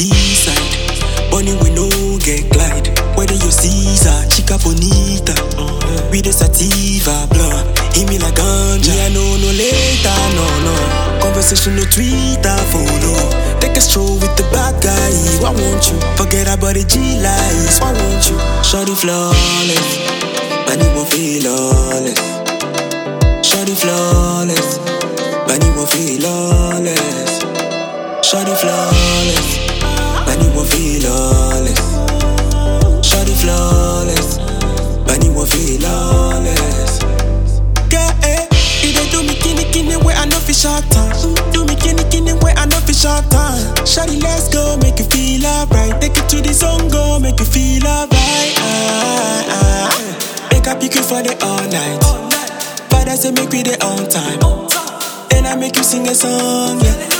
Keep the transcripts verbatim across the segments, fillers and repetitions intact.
seaside. Bunny we no get glide. Whether you Caesar, chica bonita, mm-hmm. with the sativa blood, hit me like ganja. Yeah, no, no later, no, no. Conversation no Twitter follow. Take a stroll with the bad guys. Why won't you forget about the G lies? Why won't you? Shawty flawless, man you won't feel lawless. Shawty flawless, man you won't feel lawless. Shawty flawless, man you won't feel lawless. Shawty flawless, man you won't feel lawless. Yeah, eh, you don't do me kinny kinny where I know fi short time. Do me kinny kinny where I know fi short time. Shawty, let's go, make you feel alright. Take it to the zone, go, make you feel alright. Ah, ah, make I pick you for the all night. Father say make we there on time. Then I make you sing a song, yeah.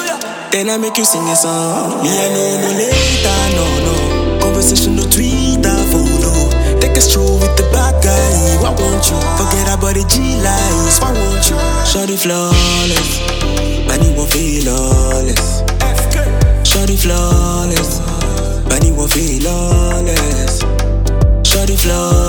Then I make you sing a song. Yeah, no, no later, no, no. Conversation no Twitter follow. Take a stroll with the bad guy. Why won't you forget about the G lies? Why won't you? Shawty flawless, man you won't feel lawless. Shawty flawless, man you won't feel lawless. Shawty flawless.